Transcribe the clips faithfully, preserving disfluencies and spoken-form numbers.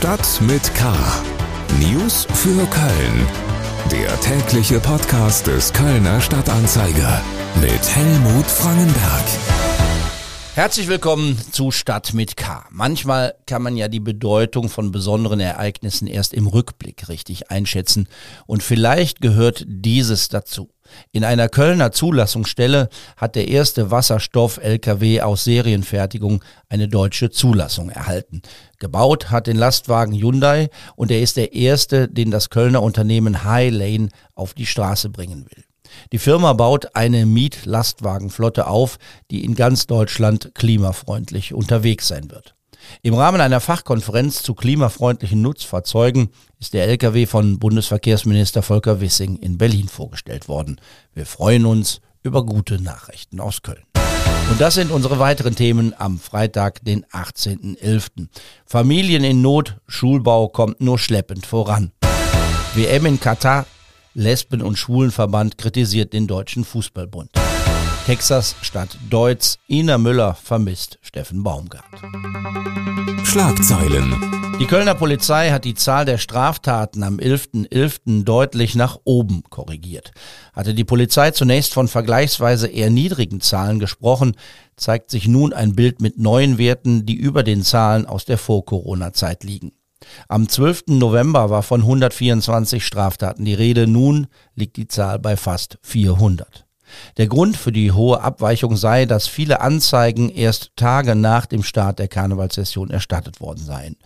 Stadt mit K. News für Köln. Der tägliche Podcast des Kölner Stadtanzeiger mit Helmut Frangenberg. Herzlich willkommen zu Stadt mit K. Manchmal kann man ja die Bedeutung von besonderen Ereignissen erst im Rückblick richtig einschätzen. Und vielleicht gehört dieses dazu. In einer Kölner Zulassungsstelle hat der erste Wasserstoff-L K W aus Serienfertigung eine deutsche Zulassung erhalten. Gebaut hat den Lastwagen Hyundai und er ist der erste, den das Kölner Unternehmen Highlane auf die Straße bringen will. Die Firma baut eine Mietlastwagenflotte auf, die in ganz Deutschland klimafreundlich unterwegs sein wird. Im Rahmen einer Fachkonferenz zu klimafreundlichen Nutzfahrzeugen ist der L K W von Bundesverkehrsminister Volker Wissing in Berlin vorgestellt worden. Wir freuen uns über gute Nachrichten aus Köln. Und das sind unsere weiteren Themen am Freitag, den achtzehnten elften. Familien in Not, Schulbau kommt nur schleppend voran. W M in Katar, Lesben- und Schwulenverband kritisiert den Deutschen Fußballbund. Texas statt Deutz, Ina Müller vermisst Steffen Baumgart. Schlagzeilen. Die Kölner Polizei hat die Zahl der Straftaten am elften elften deutlich nach oben korrigiert. Hatte die Polizei zunächst von vergleichsweise eher niedrigen Zahlen gesprochen, zeigt sich nun ein Bild mit neuen Werten, die über den Zahlen aus der Vor-Corona-Zeit liegen. Am zwölften November war von hundertvierundzwanzig Straftaten die Rede, nun liegt die Zahl bei fast vierhundert. Der Grund für die hohe Abweichung sei, dass viele Anzeigen erst Tage nach dem Start der Karnevalssession erstattet worden seien.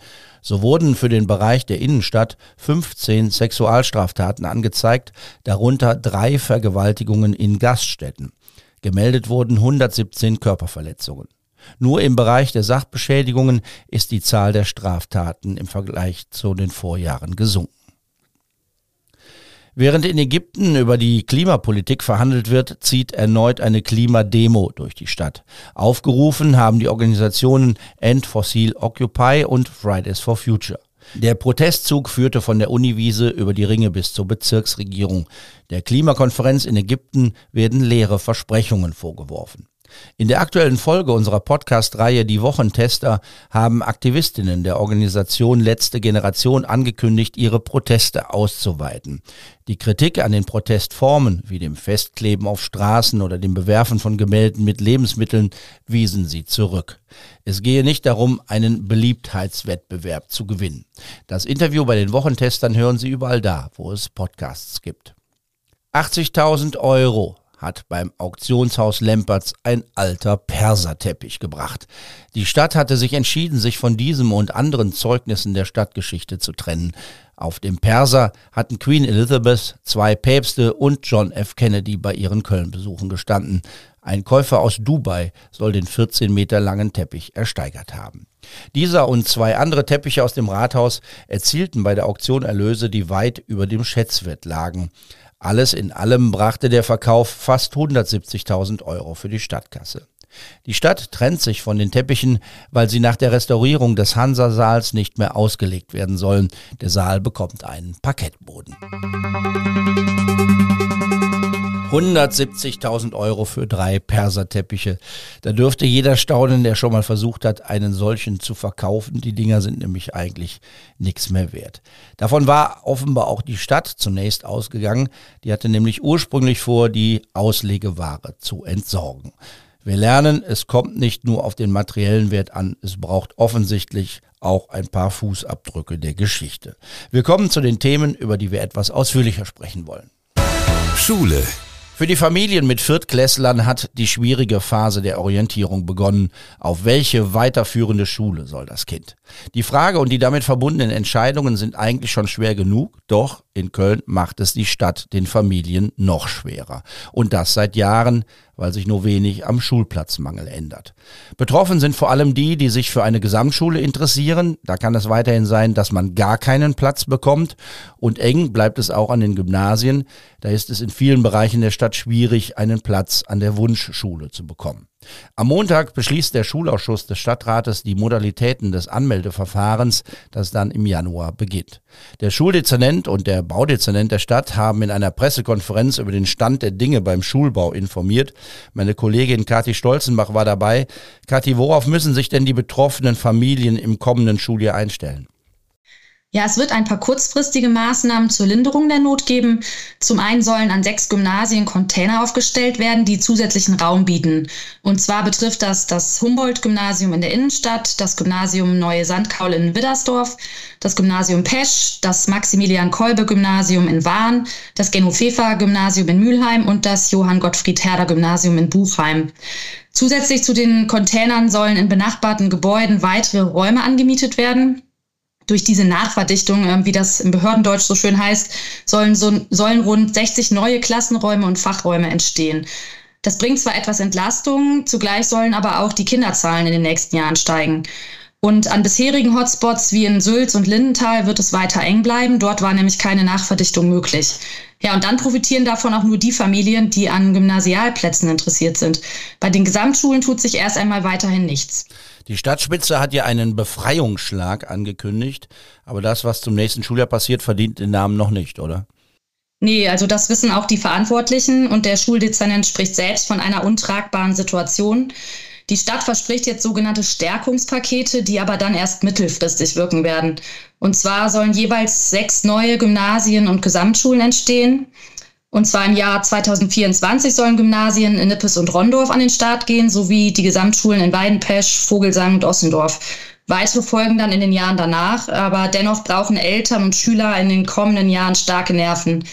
So wurden für den Bereich der Innenstadt fünfzehn Sexualstraftaten angezeigt, darunter drei Vergewaltigungen in Gaststätten. Gemeldet wurden hundertsiebzehn Körperverletzungen. Nur im Bereich der Sachbeschädigungen ist die Zahl der Straftaten im Vergleich zu den Vorjahren gesunken. Während in Ägypten über die Klimapolitik verhandelt wird, zieht erneut eine Klimademo durch die Stadt. Aufgerufen haben die Organisationen End Fossil Occupy und Fridays for Future. Der Protestzug führte von der Uniwiese über die Ringe bis zur Bezirksregierung. Der Klimakonferenz in Ägypten werden leere Versprechungen vorgeworfen. In der aktuellen Folge unserer Podcast-Reihe Die Wochentester haben Aktivistinnen der Organisation Letzte Generation angekündigt, ihre Proteste auszuweiten. Die Kritik an den Protestformen, wie dem Festkleben auf Straßen oder dem Bewerfen von Gemälden mit Lebensmitteln, wiesen sie zurück. Es gehe nicht darum, einen Beliebtheitswettbewerb zu gewinnen. Das Interview bei den Wochentestern hören Sie überall da, wo es Podcasts gibt. achtzigtausend Euro hat beim Auktionshaus Lempertz ein alter Perserteppich gebracht. Die Stadt hatte sich entschieden, sich von diesem und anderen Zeugnissen der Stadtgeschichte zu trennen. Auf dem Perser hatten Queen Elizabeth, zwei Päpste und John F. Kennedy bei ihren Kölnbesuchen gestanden. Ein Käufer aus Dubai soll den vierzehn Meter langen Teppich ersteigert haben. Dieser und zwei andere Teppiche aus dem Rathaus erzielten bei der Auktion Erlöse, die weit über dem Schätzwert lagen. Alles in allem brachte der Verkauf fast hundertsiebzigtausend Euro für die Stadtkasse. Die Stadt trennt sich von den Teppichen, weil sie nach der Restaurierung des Hansasaals nicht mehr ausgelegt werden sollen. Der Saal bekommt einen Parkettboden. hundertsiebzigtausend Euro für drei Perserteppiche. Da dürfte jeder staunen, der schon mal versucht hat, einen solchen zu verkaufen. Die Dinger sind nämlich eigentlich nichts mehr wert. Davon war offenbar auch die Stadt zunächst ausgegangen. Die hatte nämlich ursprünglich vor, die Auslegeware zu entsorgen. Wir lernen, es kommt nicht nur auf den materiellen Wert an, es braucht offensichtlich auch ein paar Fußabdrücke der Geschichte. Wir kommen zu den Themen, über die wir etwas ausführlicher sprechen wollen. Schule. Für die Familien mit Viertklässlern hat die schwierige Phase der Orientierung begonnen. Auf welche weiterführende Schule soll das Kind? Die Frage und die damit verbundenen Entscheidungen sind eigentlich schon schwer genug, doch in Köln macht es die Stadt den Familien noch schwerer. Und das seit Jahren, weil sich nur wenig am Schulplatzmangel ändert. Betroffen sind vor allem die, die sich für eine Gesamtschule interessieren. Da kann es weiterhin sein, dass man gar keinen Platz bekommt. Und eng bleibt es auch an den Gymnasien. Da ist es in vielen Bereichen der Stadt schwierig, einen Platz an der Wunschschule zu bekommen. Am Montag beschließt der Schulausschuss des Stadtrates die Modalitäten des Anmeldeverfahrens, das dann im Januar beginnt. Der Schuldezernent und der Baudezernent der Stadt haben in einer Pressekonferenz über den Stand der Dinge beim Schulbau informiert. Meine Kollegin Kathi Stolzenbach war dabei. Kathi, worauf müssen sich denn die betroffenen Familien im kommenden Schuljahr einstellen? Ja, es wird ein paar kurzfristige Maßnahmen zur Linderung der Not geben. Zum einen sollen an sechs Gymnasien Container aufgestellt werden, die zusätzlichen Raum bieten. Und zwar betrifft das das Humboldt-Gymnasium in der Innenstadt, das Gymnasium Neue Sandkaul in Widdersdorf, das Gymnasium Pesch, das Maximilian-Kolbe-Gymnasium in Wahn, das Genoveva-Gymnasium in Mülheim und das Johann Gottfried-Herder-Gymnasium in Buchheim. Zusätzlich zu den Containern sollen in benachbarten Gebäuden weitere Räume angemietet werden. Durch diese Nachverdichtung, wie das im Behördendeutsch so schön heißt, sollen, so, sollen rund sechzig neue Klassenräume und Fachräume entstehen. Das bringt zwar etwas Entlastung, zugleich sollen aber auch die Kinderzahlen in den nächsten Jahren steigen. Und an bisherigen Hotspots wie in Sülz und Lindenthal wird es weiter eng bleiben. Dort war nämlich keine Nachverdichtung möglich. Ja, und dann profitieren davon auch nur die Familien, die an Gymnasialplätzen interessiert sind. Bei den Gesamtschulen tut sich erst einmal weiterhin nichts. Die Stadtspitze hat ja einen Befreiungsschlag angekündigt. Aber das, was zum nächsten Schuljahr passiert, verdient den Namen noch nicht, oder? Nee, also das wissen auch die Verantwortlichen. Und der Schuldezernent spricht selbst von einer untragbaren Situation. Die Stadt verspricht jetzt sogenannte Stärkungspakete, die aber dann erst mittelfristig wirken werden. Und zwar sollen jeweils sechs neue Gymnasien und Gesamtschulen entstehen. Und zwar im Jahr zweitausendvierundzwanzig sollen Gymnasien in Nippes und Rondorf an den Start gehen, sowie die Gesamtschulen in Weidenpesch, Vogelsang und Ossendorf. Weitere folgen dann in den Jahren danach, aber dennoch brauchen Eltern und Schüler in den kommenden Jahren starke Nerven.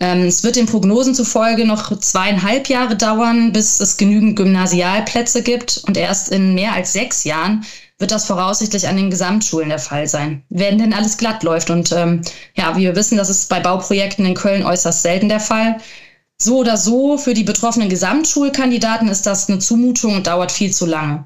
Es wird den Prognosen zufolge noch zweieinhalb Jahre dauern, bis es genügend Gymnasialplätze gibt. Und erst in mehr als sechs Jahren wird das voraussichtlich an den Gesamtschulen der Fall sein, wenn denn alles glatt läuft. Und ähm, ja, wie wir wissen, das ist bei Bauprojekten in Köln äußerst selten der Fall. So oder so, für die betroffenen Gesamtschulkandidaten ist das eine Zumutung und dauert viel zu lange.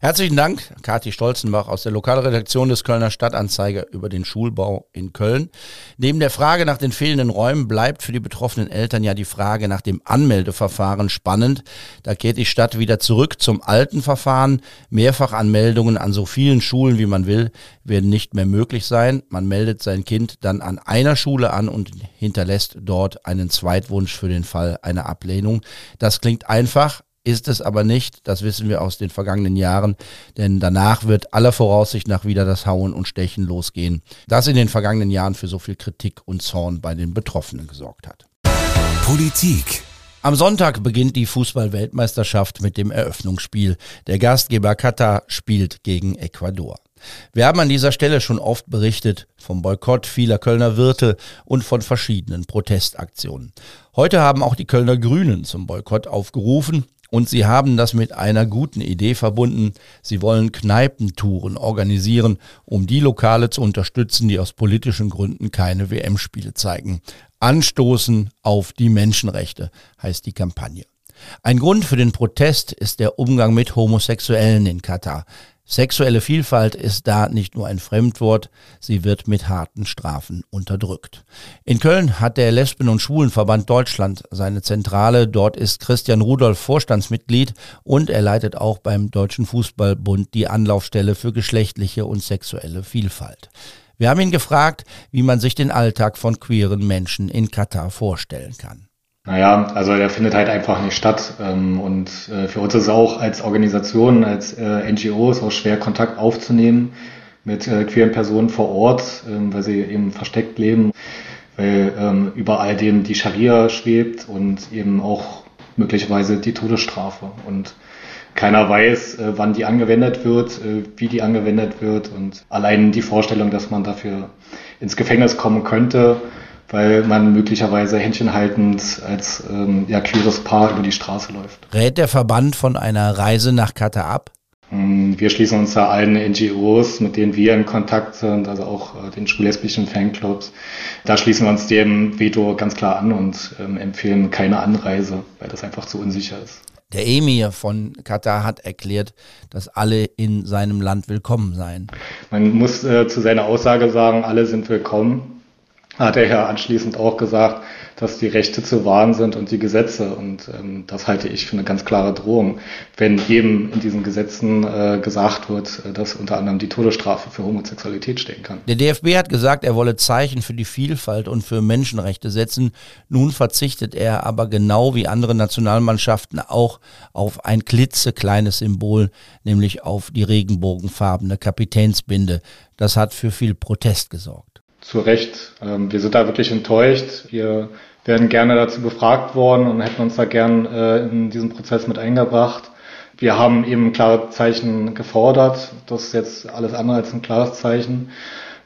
Herzlichen Dank, Kathi Stolzenbach aus der Lokalredaktion des Kölner Stadtanzeiger über den Schulbau in Köln. Neben der Frage nach den fehlenden Räumen bleibt für die betroffenen Eltern ja die Frage nach dem Anmeldeverfahren spannend. Da kehrt die Stadt wieder zurück zum alten Verfahren. Mehrfachanmeldungen an so vielen Schulen, wie man will, werden nicht mehr möglich sein. Man meldet sein Kind dann an einer Schule an und hinterlässt dort einen Zweitwunsch für den Fall einer Ablehnung. Das klingt einfach. Ist es aber nicht, das wissen wir aus den vergangenen Jahren, denn danach wird aller Voraussicht nach wieder das Hauen und Stechen losgehen, das in den vergangenen Jahren für so viel Kritik und Zorn bei den Betroffenen gesorgt hat. Politik. Am Sonntag beginnt die Fußball-Weltmeisterschaft mit dem Eröffnungsspiel. Der Gastgeber Katar spielt gegen Ecuador. Wir haben an dieser Stelle schon oft berichtet vom Boykott vieler Kölner Wirte und von verschiedenen Protestaktionen. Heute haben auch die Kölner Grünen zum Boykott aufgerufen. Und sie haben das mit einer guten Idee verbunden. Sie wollen Kneipentouren organisieren, um die Lokale zu unterstützen, die aus politischen Gründen keine W M-Spiele zeigen. Anstoßen auf die Menschenrechte, heißt die Kampagne. Ein Grund für den Protest ist der Umgang mit Homosexuellen in Katar. Sexuelle Vielfalt ist da nicht nur ein Fremdwort, sie wird mit harten Strafen unterdrückt. In Köln hat der Lesben- und Schwulenverband Deutschland seine Zentrale. Dort ist Christian Rudolf Vorstandsmitglied und er leitet auch beim Deutschen Fußballbund die Anlaufstelle für geschlechtliche und sexuelle Vielfalt. Wir haben ihn gefragt, wie man sich den Alltag von queeren Menschen in Katar vorstellen kann. Naja, also der findet halt einfach nicht statt und für uns ist es auch als Organisation, als N G Os auch schwer, Kontakt aufzunehmen mit queeren Personen vor Ort, weil sie eben versteckt leben, weil über all dem die Scharia schwebt und eben auch möglicherweise die Todesstrafe und keiner weiß, wann die angewendet wird, wie die angewendet wird und allein die Vorstellung, dass man dafür ins Gefängnis kommen könnte, weil man möglicherweise händchenhaltend als ähm, ja, queeres Paar über die Straße läuft. Rät der Verband von einer Reise nach Katar ab? Wir schließen uns da allen N G Os, mit denen wir in Kontakt sind, also auch äh, den schwul-lesbischen Fanclubs. Da schließen wir uns dem Veto ganz klar an und ähm, empfehlen keine Anreise, weil das einfach zu unsicher ist. Der Emir von Katar hat erklärt, dass alle in seinem Land willkommen seien. Man muss äh, zu seiner Aussage sagen, alle sind willkommen. Hat er ja anschließend auch gesagt, dass die Rechte zu wahren sind und die Gesetze. Und ähm, das halte ich für eine ganz klare Drohung, wenn eben in diesen Gesetzen äh, gesagt wird, dass unter anderem die Todesstrafe für Homosexualität stehen kann. Der D F B hat gesagt, er wolle Zeichen für die Vielfalt und für Menschenrechte setzen. Nun verzichtet er aber genau wie andere Nationalmannschaften auch auf ein klitzekleines Symbol, nämlich auf die regenbogenfarbene Kapitänsbinde. Das hat für viel Protest gesorgt. zu Recht. Ähm, wir sind da wirklich enttäuscht. Wir werden gerne dazu befragt worden und hätten uns da gern äh, in diesen Prozess mit eingebracht. Wir haben eben klare Zeichen gefordert. Das ist jetzt alles andere als ein klares Zeichen.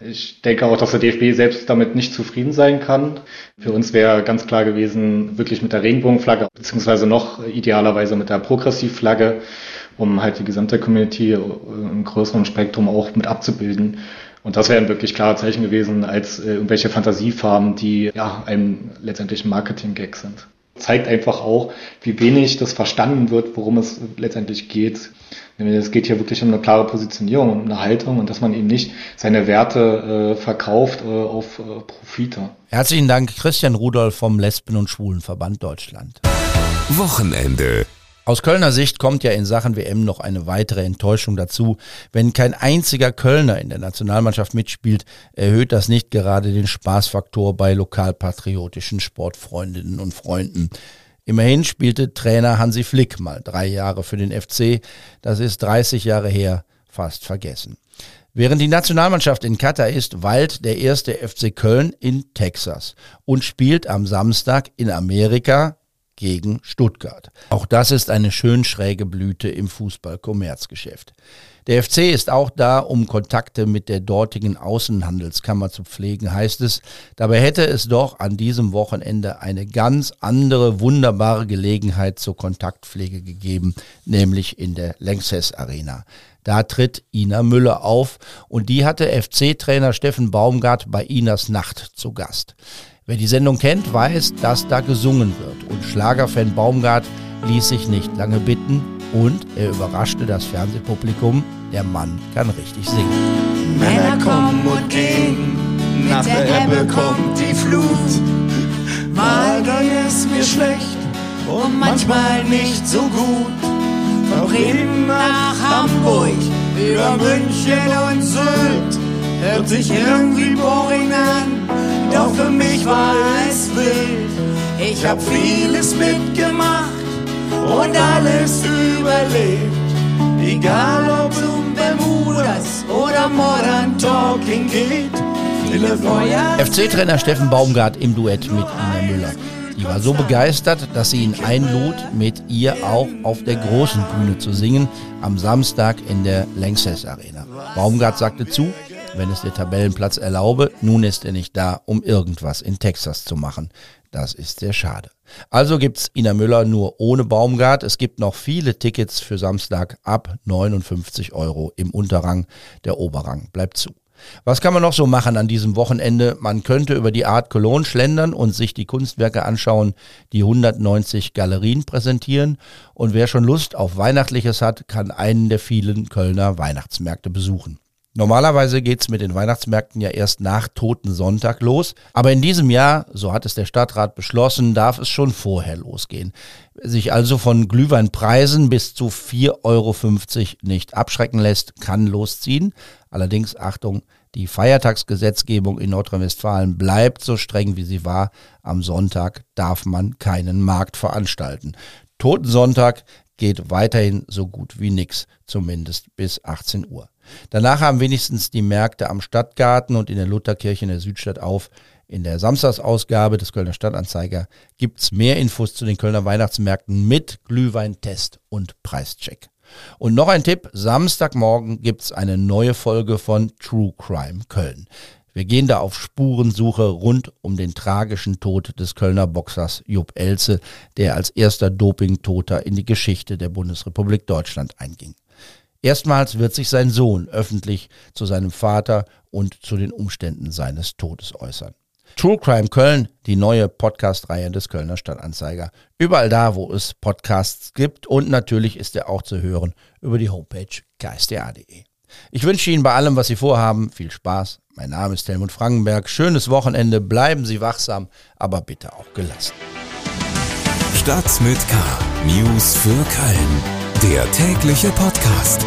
Ich denke auch, dass der D F B selbst damit nicht zufrieden sein kann. Für uns wäre ganz klar gewesen, wirklich mit der Regenbogenflagge, beziehungsweise noch idealerweise mit der Progressivflagge, um halt die gesamte Community im größeren Spektrum auch mit abzubilden. Und das wären wirklich klare Zeichen gewesen, als irgendwelche Fantasiefarben, die ja einem letztendlich ein Marketing-Gag sind. Zeigt einfach auch, wie wenig das verstanden wird, worum es letztendlich geht. Es geht hier wirklich um eine klare Positionierung und um eine Haltung und dass man eben nicht seine Werte äh, verkauft äh, auf äh, Profite. Herzlichen Dank, Christian Rudolf vom Lesben- und Schwulenverband Deutschland. Wochenende. Aus Kölner Sicht kommt ja in Sachen W M noch eine weitere Enttäuschung dazu. Wenn kein einziger Kölner in der Nationalmannschaft mitspielt, erhöht das nicht gerade den Spaßfaktor bei lokalpatriotischen Sportfreundinnen und Freunden. Immerhin spielte Trainer Hansi Flick mal drei Jahre für den F C. Das ist dreißig Jahre her, fast vergessen. Während die Nationalmannschaft in Katar ist, weilt der erste F C Köln in Texas und spielt am Samstag in Amerika gegen Stuttgart. Auch das ist eine schön schräge Blüte im Fußball-Kommerzgeschäft. Der F C ist auch da, um Kontakte mit der dortigen Außenhandelskammer zu pflegen, heißt es. Dabei hätte es doch an diesem Wochenende eine ganz andere, wunderbare Gelegenheit zur Kontaktpflege gegeben, nämlich in der Lanxess-Arena. Da tritt Ina Müller auf und die hatte F C-Trainer Steffen Baumgart bei Inas Nacht zu Gast. Wer die Sendung kennt, weiß, dass da gesungen wird. Und Schlagerfan Baumgart ließ sich nicht lange bitten und er überraschte das Fernsehpublikum. Der Mann kann richtig singen. Männer kommen und gehen, mit der Ebbe kommt die Flut. Mal ging es mir schlecht und manchmal nicht so gut. Von Bremen nach Hamburg, über München und Sylt. Hört sich irgendwie boring an, doch für mich war es wild. Ich hab vieles mitgemacht und alles überlebt. Egal ob es um Bermudas oder Modern Talking geht. F C-Trainer Steffen Baumgart im Duett mit Ina Müller. Die war so begeistert, dass sie ihn einlud, mit ihr auch auf der großen Bühne zu singen, am Samstag in der Lanxess-Arena. Baumgart sagte zu, wenn es der Tabellenplatz erlaube, nun ist er nicht da, um irgendwas in Texas zu machen. Das ist sehr schade. Also gibt's Ina Müller nur ohne Baumgart. Es gibt noch viele Tickets für Samstag ab neunundfünfzig Euro im Unterrang. Der Oberrang bleibt zu. Was kann man noch so machen an diesem Wochenende? Man könnte über die Art Cologne schlendern und sich die Kunstwerke anschauen, die hundertneunzig Galerien präsentieren. Und wer schon Lust auf Weihnachtliches hat, kann einen der vielen Kölner Weihnachtsmärkte besuchen. Normalerweise geht's mit den Weihnachtsmärkten ja erst nach Toten Sonntag los, aber in diesem Jahr, so hat es der Stadtrat beschlossen, darf es schon vorher losgehen. Wer sich also von Glühweinpreisen bis zu vier Euro fünfzig nicht abschrecken lässt, kann losziehen. Allerdings, Achtung, die Feiertagsgesetzgebung in Nordrhein-Westfalen bleibt so streng, wie sie war. Am Sonntag darf man keinen Markt veranstalten. Toten Sonntag geht weiterhin so gut wie nix, zumindest bis achtzehn Uhr. Danach haben wenigstens die Märkte am Stadtgarten und in der Lutherkirche in der Südstadt auf. In der Samstagsausgabe des Kölner Stadtanzeiger gibt es mehr Infos zu den Kölner Weihnachtsmärkten mit Glühweintest und Preischeck. Und noch ein Tipp, Samstagmorgen gibt es eine neue Folge von True Crime Köln. Wir gehen da auf Spurensuche rund um den tragischen Tod des Kölner Boxers Jupp Elze, der als erster Dopingtoter in die Geschichte der Bundesrepublik Deutschland einging. Erstmals wird sich sein Sohn öffentlich zu seinem Vater und zu den Umständen seines Todes äußern. True Crime Köln, die neue Podcast-Reihe des Kölner Stadtanzeiger. Überall da, wo es Podcasts gibt und natürlich ist er auch zu hören über die Homepage geister punkt de. Ich wünsche Ihnen bei allem, was Sie vorhaben, viel Spaß. Mein Name ist Helmut Frangenberg. Schönes Wochenende. Bleiben Sie wachsam, aber bitte auch gelassen. Stadt mit K. News für Köln. Der tägliche Podcast.